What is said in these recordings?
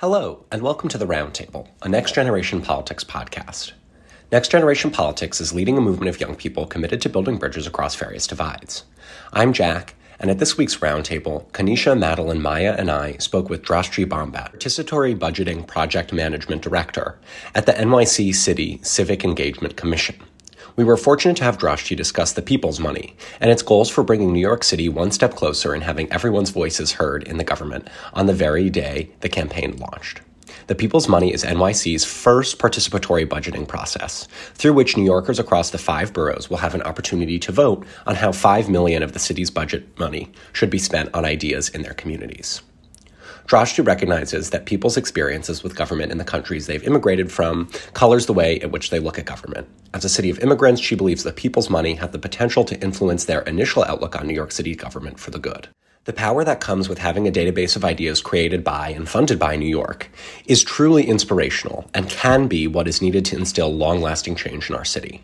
Hello, and welcome to The Roundtable, a Next Generation Politics podcast. Next Generation Politics is leading a movement of young people committed to building bridges across various divides. I'm Jack, and at this week's Roundtable, Kanisha, Madeline, Maya, and I spoke with Drashti Brahmbhatt, Participatory Budgeting Project Management Director at the NYC Civic Engagement Commission. We were fortunate to have Drashti discuss The People's Money and its goals for bringing New York City one step closer in having everyone's voices heard in the government on the very day the campaign launched. The People's Money is NYC's first participatory budgeting process, through which New Yorkers across the five boroughs will have an opportunity to vote on how $5 million of the city's budget money should be spent on ideas in their communities. Drashti recognizes that people's experiences with government in the countries they've immigrated from colors the way in which they look at government. As a city of immigrants, she believes the people's money had the potential to influence their initial outlook on New York City government for the good. The power that comes with having a database of ideas created by and funded by New York is truly inspirational and can be what is needed to instill long-lasting change in our city.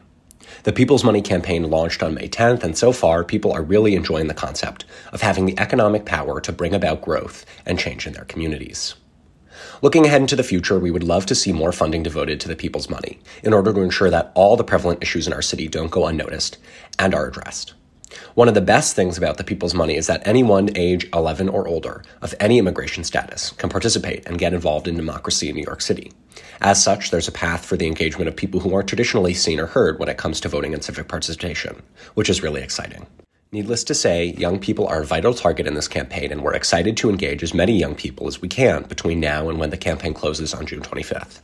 The People's Money campaign launched on May 10th, and so far, people are really enjoying the concept of having the economic power to bring about growth and change in their communities. Looking ahead into the future, we would love to see more funding devoted to the People's Money in order to ensure that all the prevalent issues in our city don't go unnoticed and are addressed. One of the best things about the People's Money is that anyone age 11 or older of any immigration status can participate and get involved in democracy in New York City. As such, there's a path for the engagement of people who aren't traditionally seen or heard when it comes to voting and civic participation, which is really exciting. Needless to say, young people are a vital target in this campaign, and we're excited to engage as many young people as we can between now and when the campaign closes on June 25th.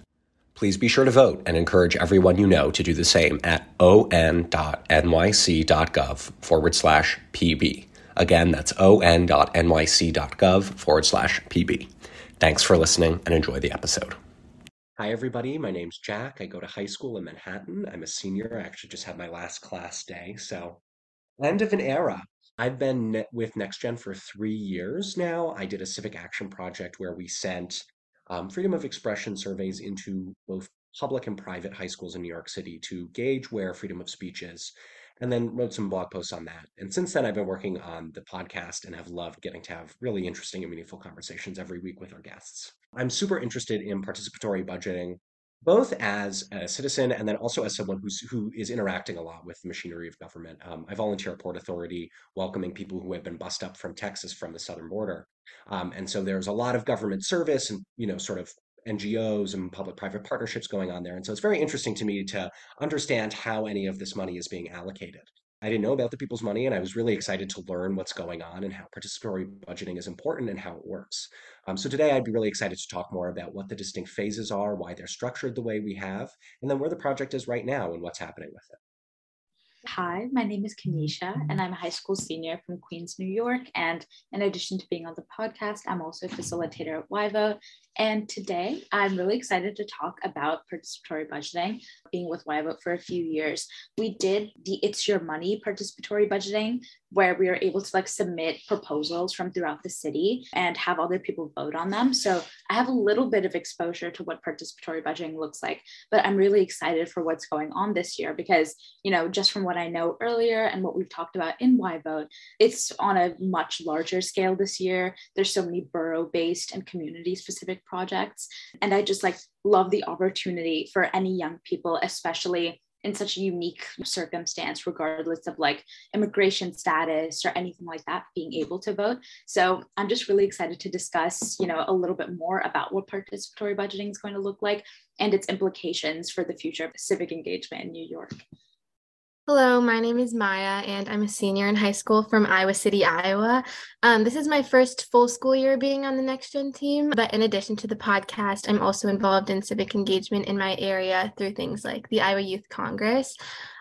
Please be sure to vote and encourage everyone you know to do the same at on.nyc.gov/PB. Again, that's on.nyc.gov/PB. Thanks for listening and enjoy the episode. Hi, everybody. My name's Jack. I go to high school in Manhattan. I'm a senior. I actually just had my last class day. So end of an era. I've been with Next Gen for 3 years now. I did a civic action project where we sent freedom of expression surveys into both public and private high schools in New York City to gauge where freedom of speech is, and then wrote some blog posts on that. And since then, I've been working on the podcast and have loved getting to have really interesting and meaningful conversations every week with our guests. I'm super interested in participatory budgeting, both as a citizen and then also as someone who is interacting a lot with the machinery of government. I volunteer at Port Authority, welcoming people who have been bussed up from Texas from the southern border. And so there's a lot of government service and, sort of NGOs and public-private partnerships going on there. And so it's very interesting to me to understand how any of this money is being allocated. I didn't know about the People's Money, and I was really excited to learn what's going on and how participatory budgeting is important and how it works. So today, I'd be really excited to talk more about what the distinct phases are, why they're structured the way we have, and then where the project is right now and what's happening with it. Hi, my name is Kanisha, and I'm a high school senior from Queens, New York. And in addition to being on the podcast, I'm also a facilitator at YVote. And today, I'm really excited to talk about participatory budgeting, being with YVote for a few years. We did the It's Your Money participatory budgeting, where we were able to submit proposals from throughout the city and have other people vote on them. So I have a little bit of exposure to what participatory budgeting looks like, but I'm really excited for what's going on this year because, just from what I know earlier and what we've talked about in YVote, it's on a much larger scale this year. There's so many borough-based and community-specific projects. And I just love the opportunity for any young people, especially in such a unique circumstance, regardless of immigration status or anything like that, being able to vote. So I'm just really excited to discuss, a little bit more about what participatory budgeting is going to look like and its implications for the future of civic engagement in New York. Hello, my name is Maya, and I'm a senior in high school from Iowa City, Iowa. This is my first full school year being on the Next Gen team, but in addition to the podcast, I'm also involved in civic engagement in my area through things like the Iowa Youth Congress.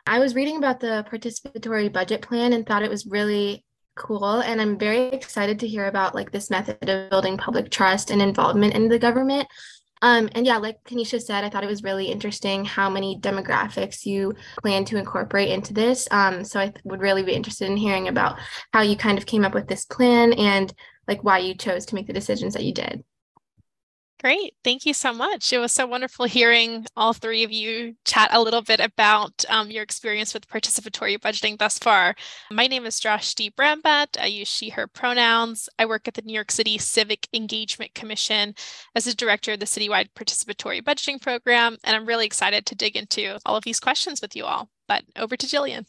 I was reading about the participatory budget plan and thought it was really cool, and I'm very excited to hear about this method of building public trust and involvement in the government. And yeah, like Kanisha said, I thought it was really interesting how many demographics you plan to incorporate into this. So I would really be interested in hearing about how you came up with this plan and why you chose to make the decisions that you did. Great. Thank you so much. It was so wonderful hearing all three of you chat a little bit about your experience with participatory budgeting thus far. My name is Drashti Brahmbhatt. I use she, her pronouns. I work at the New York City Civic Engagement Commission as the director of the citywide participatory budgeting program. And I'm really excited to dig into all of these questions with you all. But over to Jillian.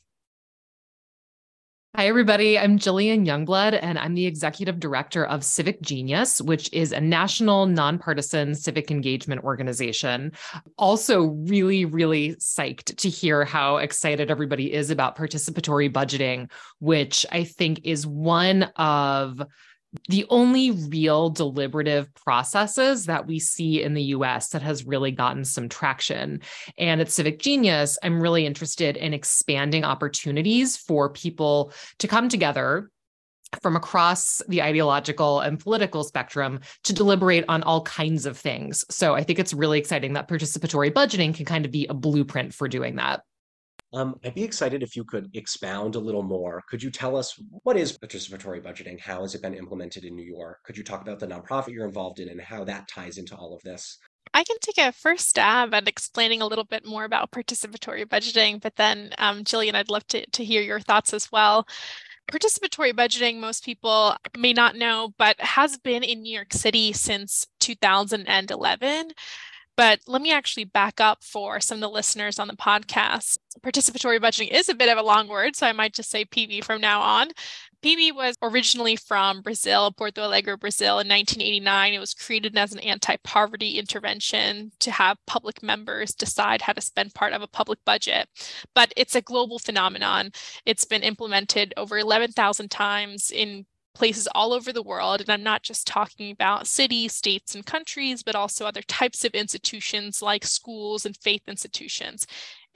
Hi, everybody. I'm Jillian Youngblood, and I'm the executive director of Civic Genius, which is a national nonpartisan civic engagement organization. Also really, really psyched to hear how excited everybody is about participatory budgeting, which I think is one of the only real deliberative processes that we see in the US that has really gotten some traction. And at Civic Genius, I'm really interested in expanding opportunities for people to come together from across the ideological and political spectrum to deliberate on all kinds of things. So I think it's really exciting that participatory budgeting can kind of be a blueprint for doing that. I'd be excited if you could expound a little more. Could you tell us what is participatory budgeting? How has it been implemented in New York? Could you talk about the nonprofit you're involved in and how that ties into all of this? I can take a first stab at explaining a little bit more about participatory budgeting, but then Jillian, I'd love to hear your thoughts as well. Participatory budgeting, most people may not know, but has been in New York City since 2011. But let me actually back up for some of the listeners on the podcast. Participatory budgeting is a bit of a long word, so I might just say PB from now on. PB was originally from Brazil, Porto Alegre, Brazil, in 1989. It was created as an anti-poverty intervention to have public members decide how to spend part of a public budget. But it's a global phenomenon. It's been implemented over 11,000 times in places all over the world. And I'm not just talking about cities, states, and countries, but also other types of institutions like schools and faith institutions.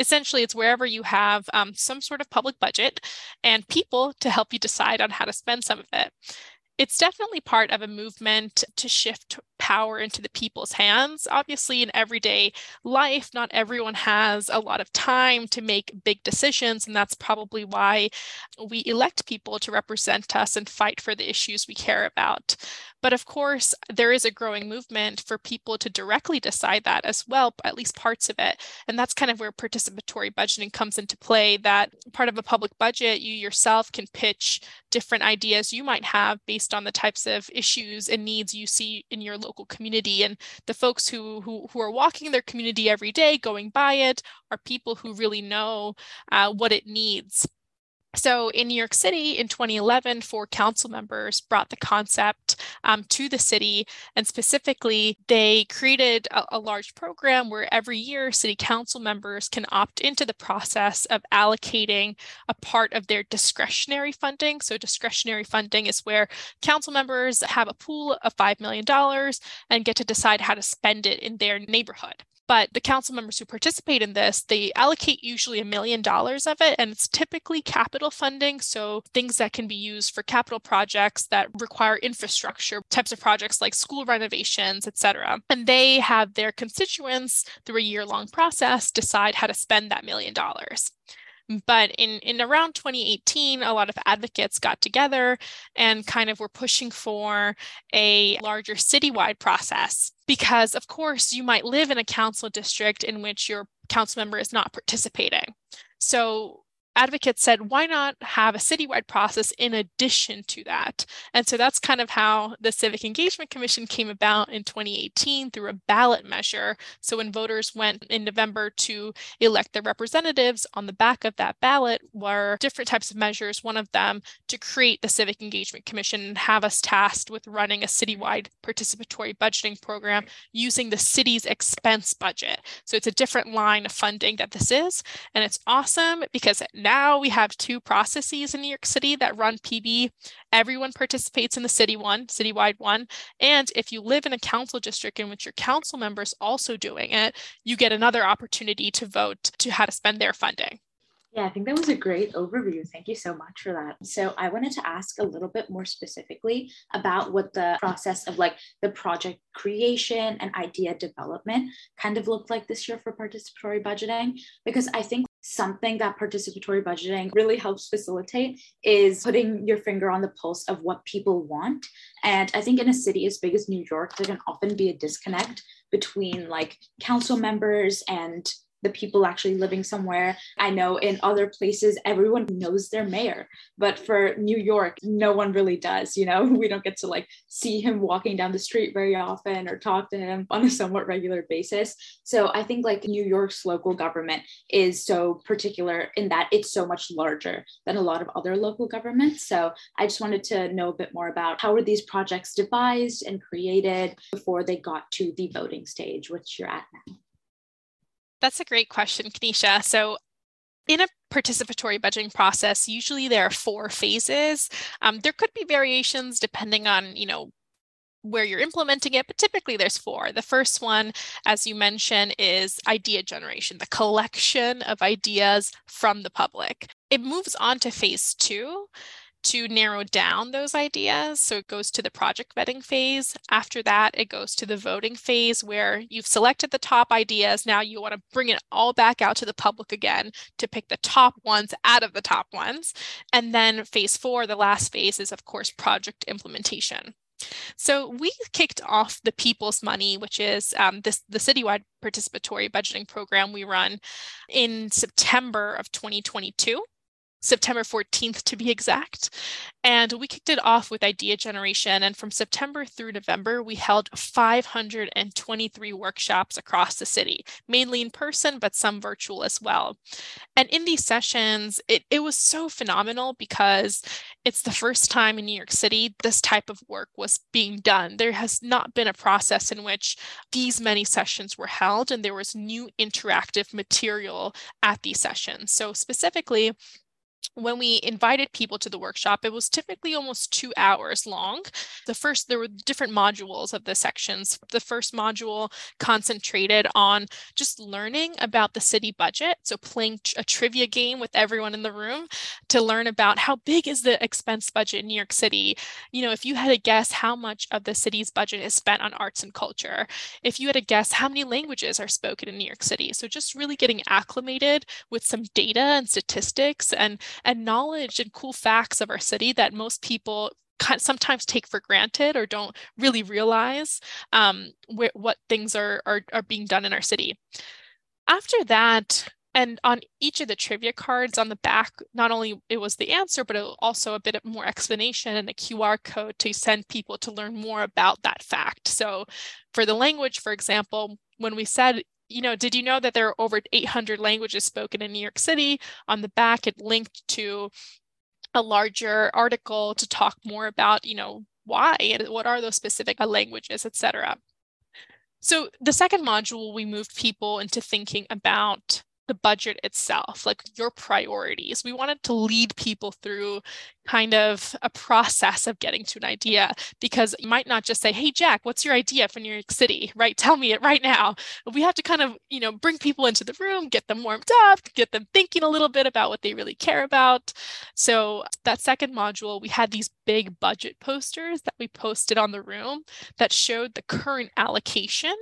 Essentially, it's wherever you have some sort of public budget and people to help you decide on how to spend some of it. It's definitely part of a movement to shift power into the people's hands. Obviously, in everyday life, not everyone has a lot of time to make big decisions, and that's probably why we elect people to represent us and fight for the issues we care about. But of course, there is a growing movement for people to directly decide that as well, at least parts of it. And that's kind of where participatory budgeting comes into play, that part of a public budget, you yourself can pitch different ideas you might have based on the types of issues and needs you see in your local community. And the folks who are walking their community every day, going by it, are people who really know what it needs. So in New York City in 2011, 4 council members brought the concept to the city, and specifically they created a large program where every year city council members can opt into the process of allocating a part of their discretionary funding. So discretionary funding is where council members have a pool of $5 million and get to decide how to spend it in their neighborhood. But the council members who participate in this, they allocate usually $1 million of it, and it's typically capital funding, so things that can be used for capital projects that require infrastructure, types of projects like school renovations, etc. And they have their constituents, through a year-long process, decide how to spend that $1 million. But in around 2018, a lot of advocates got together and kind of were pushing for a larger citywide process. Because, of course, you might live in a council district in which your council member is not participating. So advocates said, why not have a citywide process in addition to that? And so that's kind of how the Civic Engagement Commission came about in 2018 through a ballot measure. So when voters went in November to elect their representatives, on the back of that ballot were different types of measures, one of them to create the Civic Engagement Commission and have us tasked with running a citywide participatory budgeting program using the city's expense budget. So it's a different line of funding that this is, and it's awesome because now we have 2 processes in New York City that run PB. Everyone participates in the citywide one. And if you live in a council district in which your council member is also doing it, you get another opportunity to vote to how to spend their funding. Yeah, I think that was a great overview. Thank you so much for that. So I wanted to ask a little bit more specifically about what the process of like the project creation and idea development kind of looked like this year for participatory budgeting, because I think something that participatory budgeting really helps facilitate is putting your finger on the pulse of what people want. And I think in a city as big as New York, there can often be a disconnect between like council members and the people actually living somewhere. I know in other places, everyone knows their mayor, but for New York, no one really does. You know, we don't get to like see him walking down the street very often or talk to him on a somewhat regular basis. So I think like New York's local government is so particular in that it's so much larger than a lot of other local governments. So I just wanted to know a bit more about how were these projects devised and created before they got to the voting stage, which you're at now. That's a great question, Kanisha. So in a participatory budgeting process, usually there are four phases. There could be variations depending on, you know, where you're implementing it, but typically there's four. The first one, as you mentioned, is idea generation, the collection of ideas from the public. It moves on to phase two to narrow down those ideas. So it goes to the project vetting phase. After that, it goes to the voting phase where you've selected the top ideas. Now you want to bring it all back out to the public again to pick the top ones out of the top ones. And then phase four, the last phase, is of course project implementation. So we kicked off The People's Money, which is the citywide participatory budgeting program we run in September of 2022. September 14th to be exact. And we kicked it off with idea generation. And from September through November, we held 523 workshops across the city, mainly in person, but some virtual as well. And in these sessions, it was so phenomenal because it's the first time in New York City this type of work was being done. There has not been a process in which these many sessions were held, and there was new interactive material at these sessions. So specifically, when we invited people to the workshop, it was typically almost 2 hours long. There were different modules of the sections. The first module concentrated on just learning about the city budget. So playing a trivia game with everyone in the room to learn about how big is the expense budget in New York City. You know, if you had to guess how much of the city's budget is spent on arts and culture, if you had to guess how many languages are spoken in New York City. So just really getting acclimated with some data and statistics and knowledge and cool facts of our city that most people sometimes take for granted or don't really realize what things are being done in our city. After that, and on each of the trivia cards on the back, not only it was the answer, but also a bit of more explanation and a QR code to send people to learn more about that fact. So for the language, for example, when we said, you know, did you know that there are over 800 languages spoken in New York City? On the back, it linked to a larger article to talk more about, you know, why and what are those specific languages, et cetera. So the second module, we moved people into thinking about the budget itself, like your priorities. We wanted to lead people through kind of a process of getting to an idea, because you might not just say, hey, Jack, what's your idea for New York City, right? Tell me it right now. We have to kind of, you know, bring people into the room, get them warmed up, get them thinking a little bit about what they really care about. So that second module, we had these big budget posters that we posted on the room that showed the current allocation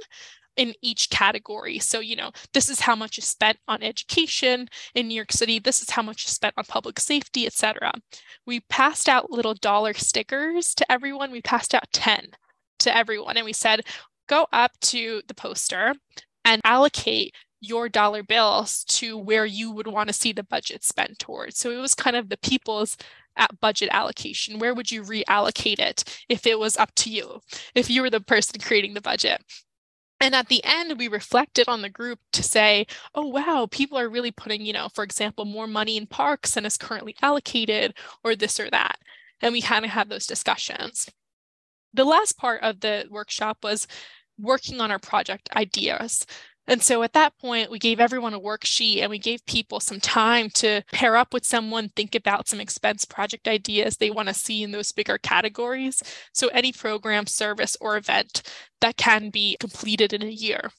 in each category. So, you know, this is how much is spent on education in New York City. This is how much is spent on public safety, et cetera. We passed out little dollar stickers to everyone. We passed out 10 to everyone. And we said, go up to the poster and allocate your dollar bills to where you would want to see the budget spent towards. So it was kind of the people's budget allocation. Where would you reallocate it if it was up to you, if you were the person creating the budget? And at the end, we reflected on the group to say, oh, wow, people are really putting, you know, for example, more money in parks than is currently allocated, or this or that. And we kind of had those discussions. The last part of the workshop was working on our project ideas. And so at that point, we gave everyone a worksheet and we gave people some time to pair up with someone, think about some expense project ideas they want to see in those bigger categories. So any program, service, or event that can be completed in a year.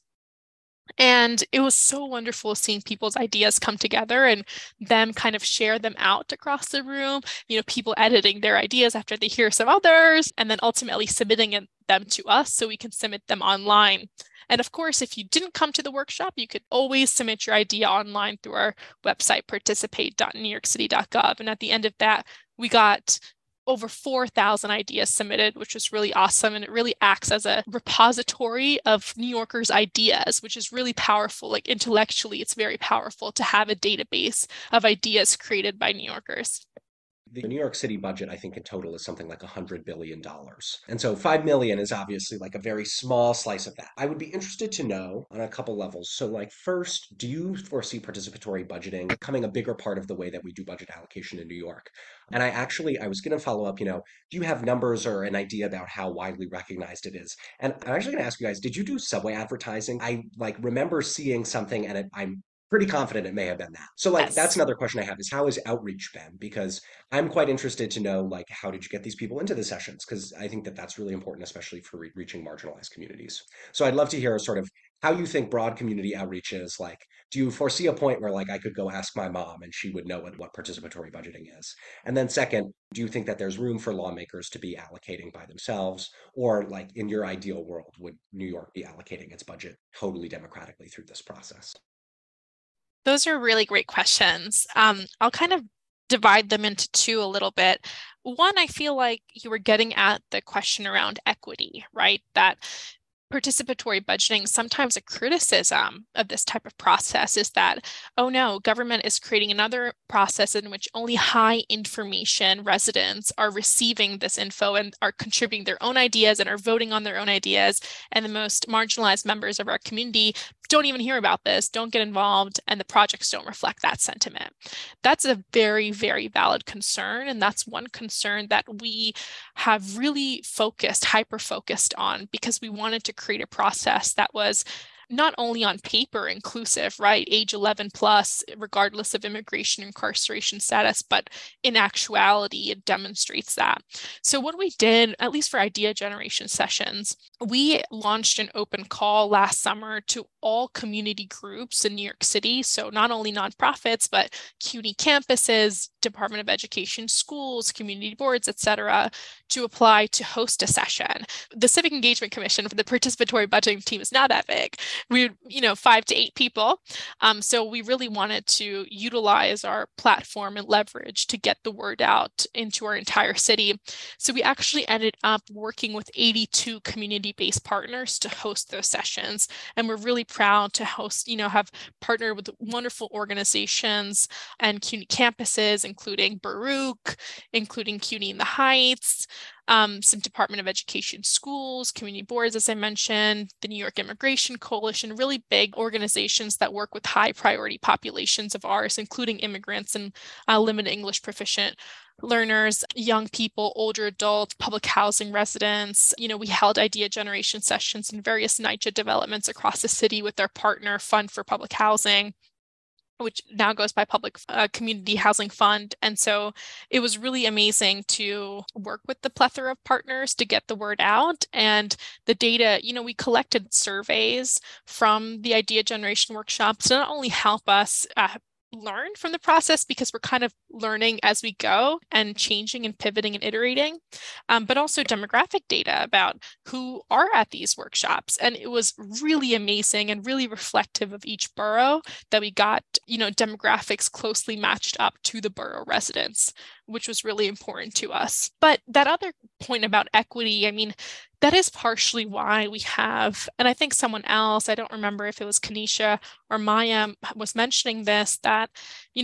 And it was so wonderful seeing people's ideas come together and them kind of share them out across the room, you know, people editing their ideas after they hear some others, and then ultimately submitting them to us so we can submit them online. And of course, if you didn't come to the workshop, you could always submit your idea online through our website, participate.newyorkcity.gov. And at the end of that, we got over 4,000 ideas submitted, which was really awesome. And it really acts as a repository of New Yorkers' ideas, which is really powerful. Like intellectually, it's very powerful to have a database of ideas created by New Yorkers. The New York City budget, I think in total is something like $100 billion. And so $5 million is obviously like a very small slice of that. I would be interested to know on a couple levels. So like first, do you foresee participatory budgeting becoming a bigger part of the way that we do budget allocation in New York? And I was going to follow up, do you have numbers or an idea about how widely recognized it is? And I'm actually going to ask you guys, did you do subway advertising? I remember seeing something and I'm pretty confident it may have been that. So yes. That's another question I have is how is outreach been? Because I'm quite interested to know, how did you get these people into the sessions? Because I think that that's really important, especially for reaching marginalized communities. So I'd love to hear sort of how you think broad community outreach is. Do you foresee a point where I could go ask my mom and she would know what participatory budgeting is? And then second, do you think that there's room for lawmakers to be allocating by themselves? Or in your ideal world, would New York be allocating its budget totally democratically through this process? Those are really great questions. I'll kind of divide them into two a little bit. One, I feel like you were getting at the question around equity, right? That participatory budgeting, sometimes a criticism of this type of process is that, oh no, government is creating another process in which only high information residents are receiving this info and are contributing their own ideas and are voting on their own ideas. And the most marginalized members of our community don't even hear about this, don't get involved, and the projects don't reflect that sentiment. That's a very, very valid concern. And that's one concern that we have really hyper-focused on because we wanted to create a process that was not only on paper inclusive, right, age 11 plus, regardless of immigration incarceration status, but in actuality, it demonstrates that. So what we did, at least for idea generation sessions, we launched an open call last summer to all community groups in New York City. So not only nonprofits, but CUNY campuses, Department of Education, schools, community boards, et cetera, to apply to host a session. The Civic Engagement Commission for the participatory budgeting team is not that big. We, 5 to 8 people. So we really wanted to utilize our platform and leverage to get the word out into our entire city. So we actually ended up working with 82 community-based partners to host those sessions. And we're really proud to host, have partnered with wonderful organizations and CUNY campuses, including Baruch, including CUNY in the Heights, some Department of Education schools, community boards, as I mentioned, the New York Immigration Coalition, really big organizations that work with high priority populations of ours, including immigrants and limited English proficient learners, young people, older adults, public housing residents. We held idea generation sessions in various NYCHA developments across the city with our partner, Fund for Public Housing, which now goes by Community Housing Fund. And so it was really amazing to work with the plethora of partners to get the word out. And the data, we collected surveys from the idea generation workshops to not only help us learn from the process, because we're kind of learning as we go and changing and pivoting and iterating, but also demographic data about who are at these workshops. And it was really amazing and really reflective of each borough that we got, demographics closely matched up to the borough residents, which was really important to us. But that other point about equity, that is partially why we have, and I think someone else, I don't remember if it was Kanisha or Maya, was mentioning this, that,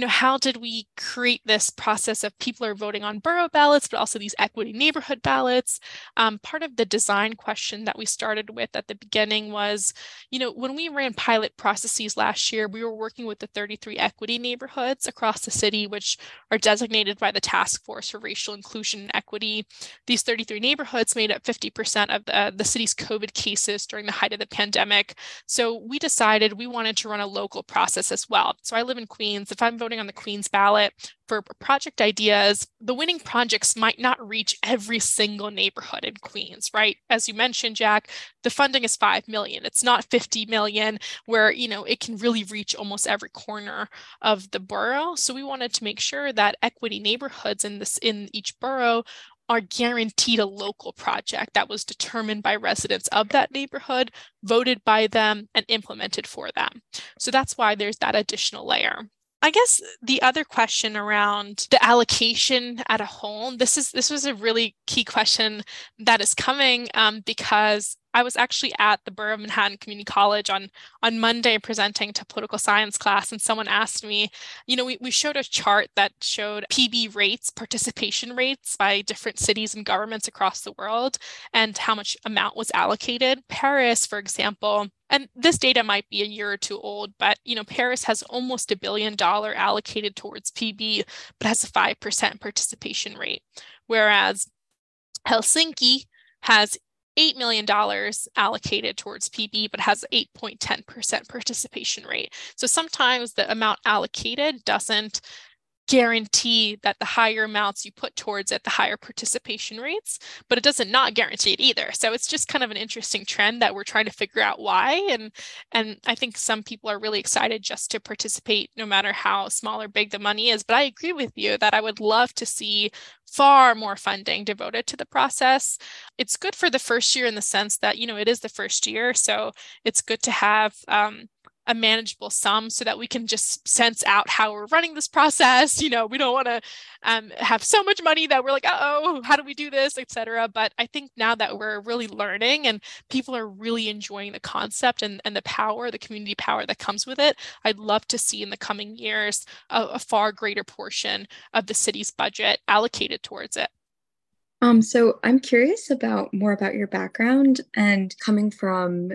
how did we create this process of people are voting on borough ballots, but also these equity neighborhood ballots? Part of the design question that we started with at the beginning was, when we ran pilot processes last year, we were working with the 33 equity neighborhoods across the city, which are designated by the Task Force for Racial Inclusion and Equity. These 33 neighborhoods made up 50% of the city's COVID cases during the height of the pandemic. So we decided we wanted to run a local process as well. So I live in Queens. If I'm voting on the Queens ballot for project ideas, the winning projects might not reach every single neighborhood in Queens, right? As you mentioned, Jack, the funding is $5 million. It's not $50 million where, it can really reach almost every corner of the borough. So we wanted to make sure that equity neighborhoods in each borough are guaranteed a local project that was determined by residents of that neighborhood, voted by them, and implemented for them. So that's why there's that additional layer. I guess the other question around the allocation at a home, this was a really key question that is coming because I was actually at the Borough of Manhattan Community College on Monday presenting to political science class, and someone asked me, you know, we showed a chart that showed PB rates, participation rates by different cities and governments across the world, and how much amount was allocated. Paris, for example, and this data might be a year or two old, but, you know, Paris has almost $1 billion allocated towards PB, but has a 5% participation rate, whereas Helsinki has $8 million allocated towards PB, but has 8.10% participation rate. So sometimes the amount allocated doesn't guarantee that the higher amounts you put towards it, the higher participation rates, but it doesn't not guarantee it either. So it's just kind of an interesting trend that we're trying to figure out why. And I think some people are really excited just to participate no matter how small or big the money is. But I agree with you that I would love to see far more funding devoted to the process. It's good for the first year in the sense that, you know, it is the first year. So it's good to have a manageable sum so that we can just sense out how we're running this process. You know, we don't want to have so much money that we're like, uh-oh, how do we do this, et cetera. But I think now that we're really learning and people are really enjoying the concept and the power, the community power that comes with it, I'd love to see in the coming years a far greater portion of the city's budget allocated towards it. So I'm curious about more about your background and coming from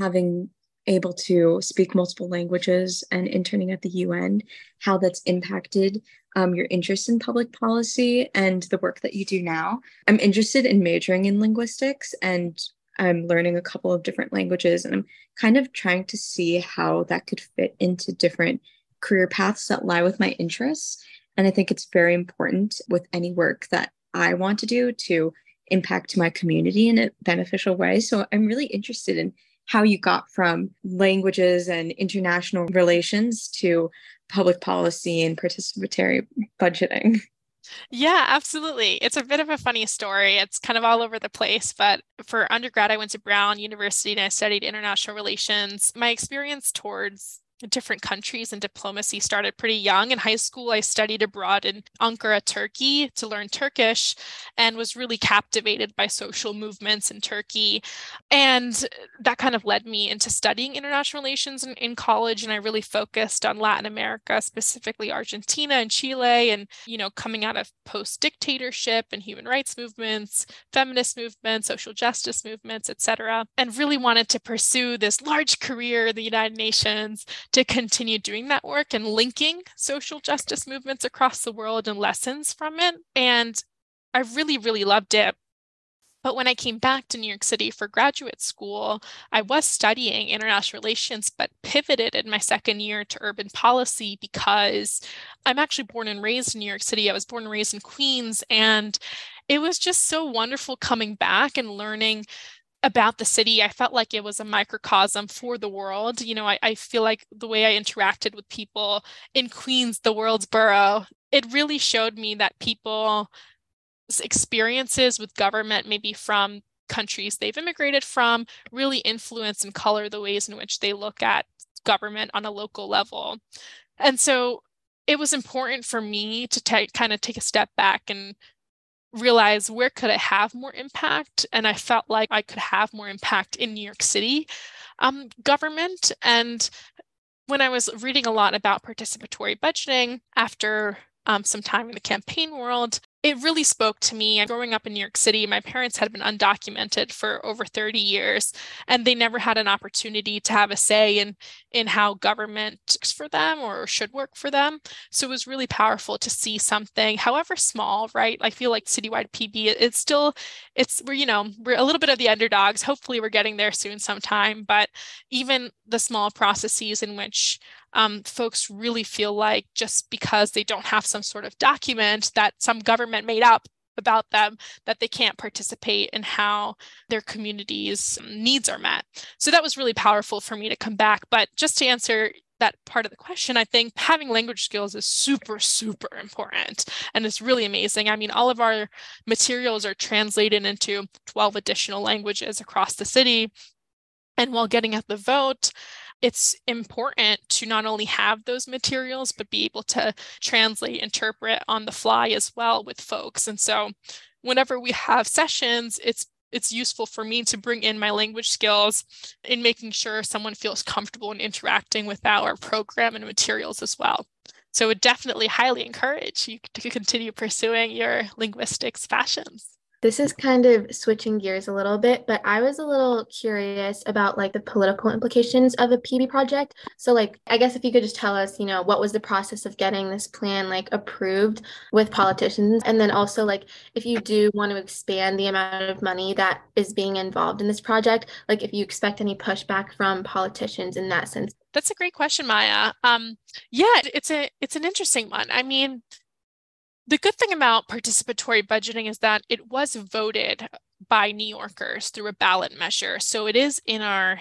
having able to speak multiple languages and interning at the UN, how that's impacted your interest in public policy and the work that you do now. I'm interested in majoring in linguistics and I'm learning a couple of different languages, and I'm kind of trying to see how that could fit into different career paths that lie with my interests. And I think it's very important with any work that I want to do to impact my community in a beneficial way. So I'm really interested in how you got from languages and international relations to public policy and participatory budgeting. Yeah, absolutely. It's a bit of a funny story. It's kind of all over the place, but for undergrad, I went to Brown University and I studied international relations. My experience towards different countries and diplomacy started pretty young. In high school, I studied abroad in Ankara, Turkey, to learn Turkish, and was really captivated by social movements in Turkey. And that kind of led me into studying international relations in college. And I really focused on Latin America, specifically Argentina and Chile, and, you know, coming out of post-dictatorship and human rights movements, feminist movements, social justice movements, etc. And really wanted to pursue this large career in the United Nations, to continue doing that work and linking social justice movements across the world and lessons from it. And I really, really loved it. But when I came back to New York City for graduate school, I was studying international relations, but pivoted in my second year to urban policy because I'm actually born and raised in New York City. I was born and raised in Queens, and it was just so wonderful coming back and learning about the city. I felt like it was a microcosm for the world. You know, I feel like the way I interacted with people in Queens, the world's borough, it really showed me that people's experiences with government, maybe from countries they've immigrated from, really influence and color the ways in which they look at government on a local level. And so it was important for me to kind of take a step back and realize where could I have more impact. And I felt like I could have more impact in New York City government. And when I was reading a lot about participatory budgeting after some time in the campaign world, it really spoke to me. Growing up in New York City, my parents had been undocumented for over 30 years, and they never had an opportunity to have a say in how government works for them or should work for them. So it was really powerful to see something, however small, right? I feel like citywide PB, we're a little bit of the underdogs. Hopefully we're getting there soon sometime, but even the small processes in which folks really feel like just because they don't have some sort of document that some government made up about them, that they can't participate in how their communities' needs are met. So that was really powerful for me to come back. But just to answer that part of the question, I think having language skills is super, super important. And it's really amazing. I mean, all of our materials are translated into 12 additional languages across the city. And while getting at the vote, it's important to not only have those materials, but be able to translate, interpret on the fly as well with folks. And so whenever we have sessions, it's useful for me to bring in my language skills in making sure someone feels comfortable in interacting with our program and materials as well. So I would definitely highly encourage you to continue pursuing your linguistics passions. This is kind of switching gears a little bit, but I was a little curious about the political implications of a PB project. So I guess if you could just tell us, what was the process of getting this plan approved with politicians? And then also if you do want to expand the amount of money that is being involved in this project, if you expect any pushback from politicians in that sense. That's a great question, Maya. It's an interesting one. I mean, the good thing about participatory budgeting is that it was voted by New Yorkers through a ballot measure. So it is in our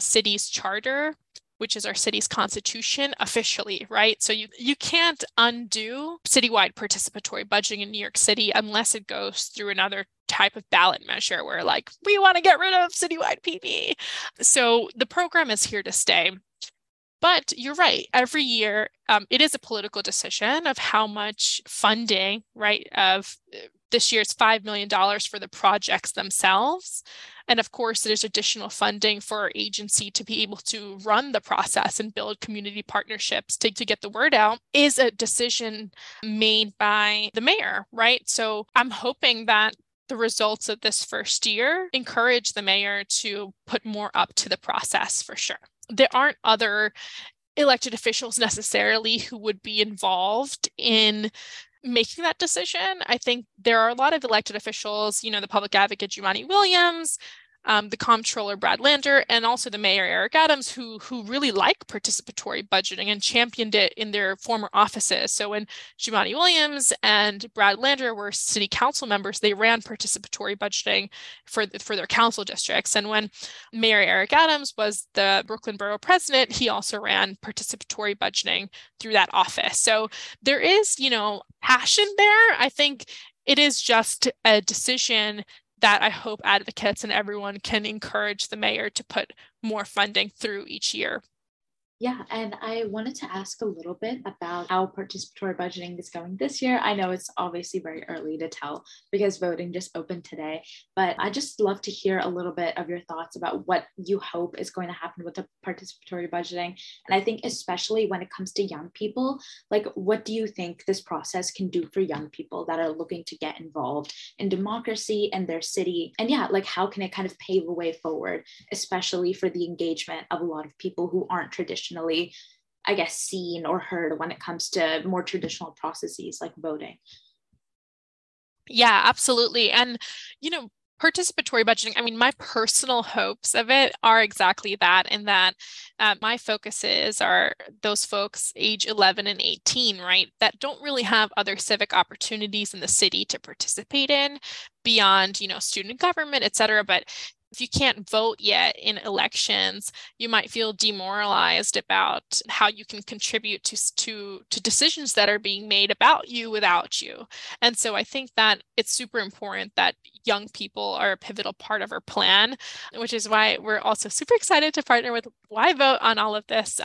city's charter, which is our city's constitution officially, right? So you can't undo citywide participatory budgeting in New York City unless it goes through another type of ballot measure where we want to get rid of citywide PB. So the program is here to stay. But you're right, every year, it is a political decision of how much funding, right, of this year's $5 million for the projects themselves. And of course, there's additional funding for our agency to be able to run the process and build community partnerships to get the word out is a decision made by the mayor, right? So I'm hoping that the results of this first year encourage the mayor to put more up to the process for sure. There aren't other elected officials necessarily who would be involved in making that decision. I think there are a lot of elected officials, the public advocate Jumaane Williams, the comptroller Brad Lander, and also the mayor Eric Adams, who really like participatory budgeting and championed it in their former offices. So when Jumaane Williams and Brad Lander were city council members, they ran participatory budgeting for their council districts. And when Mayor Eric Adams was the Brooklyn Borough president, he also ran participatory budgeting through that office. So there is, passion there. I think it is just a decision that I hope advocates and everyone can encourage the mayor to put more funding through each year. Yeah, and I wanted to ask a little bit about how participatory budgeting is going this year. I know it's obviously very early to tell because voting just opened today, but I just love to hear a little bit of your thoughts about what you hope is going to happen with the participatory budgeting. And I think especially when it comes to young people, what do you think this process can do for young people that are looking to get involved in democracy and their city? And how can it kind of pave a way forward, especially for the engagement of a lot of people who aren't traditional, I guess, seen or heard when it comes to more traditional processes like voting? Yeah, absolutely. And, participatory budgeting, I mean, my personal hopes of it are exactly that, in that my focuses are those folks age 11 and 18, right, that don't really have other civic opportunities in the city to participate in beyond, student government, et cetera. But if you can't vote yet in elections, you might feel demoralized about how you can contribute to decisions that are being made about you without you. And so I think that it's super important that young people are a pivotal part of our plan, which is why we're also super excited to partner with YVote on all of this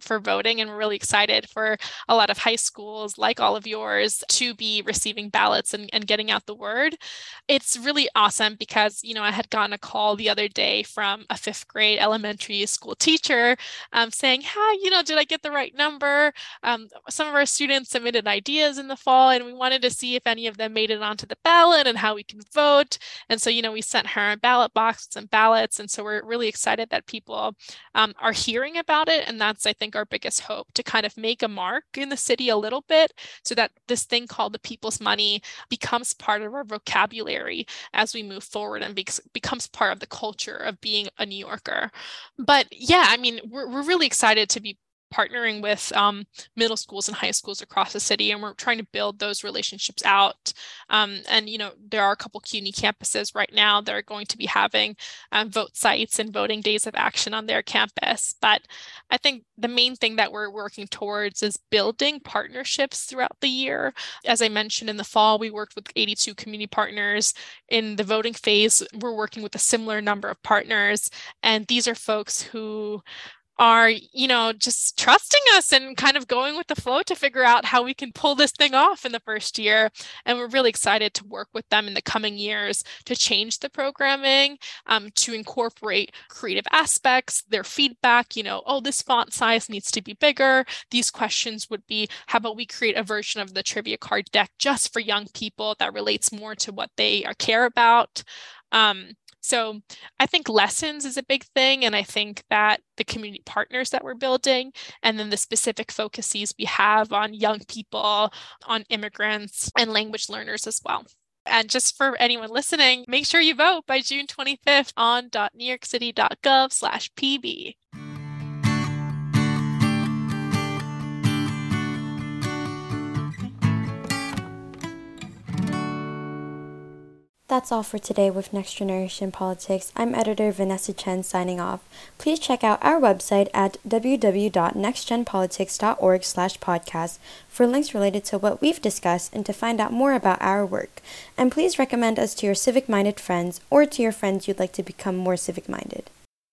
for voting. And we're really excited for a lot of high schools like all of yours to be receiving ballots and getting out the word. It's really awesome because, I had gotten a call the other day from a 5th grade elementary school teacher saying, "Hi, did I get the right number? Some of our students submitted ideas in the fall and we wanted to see if any of them made it onto the ballot and how we can vote." And so, we sent her a ballot box, some ballots. And so we're really excited that people are hearing about it. And that's, I think, our biggest hope, to kind of make a mark in the city a little bit so that this thing called the people's money becomes part of our vocabulary as we move forward and becomes part of the culture of being a New Yorker. But yeah, I mean, we're really excited to be partnering with middle schools and high schools across the city, and we're trying to build those relationships out. And, you know, there are a couple CUNY campuses right now that are going to be having vote sites and voting days of action on their campus. But I think the main thing that we're working towards is building partnerships throughout the year. As I mentioned, in the fall, we worked with 82 community partners. In the voting phase, we're working with a similar number of partners. And these are folks who are, you know, just trusting us and kind of going with the flow to figure out how we can pull this thing off in the first year. And we're really excited to work with them in the coming years to change the programming, to incorporate creative aspects, their feedback, you know, oh, this font size needs to be bigger. These questions would be, how about we create a version of the trivia card deck just for young people that relates more to what they care about. So I think lessons is a big thing. And I think that the community partners that we're building, and then the specific focuses we have on young people, on immigrants, and language learners as well. And just for anyone listening, make sure you vote by June 25th on .newyorkcity.gov/pb. That's all for today with Next Generation Politics. I'm editor Vanessa Chen signing off. Please check out our website at www.nextgenpolitics.org/podcast for links related to what we've discussed and to find out more about our work. And please recommend us to your civic-minded friends or to your friends you'd like to become more civic-minded.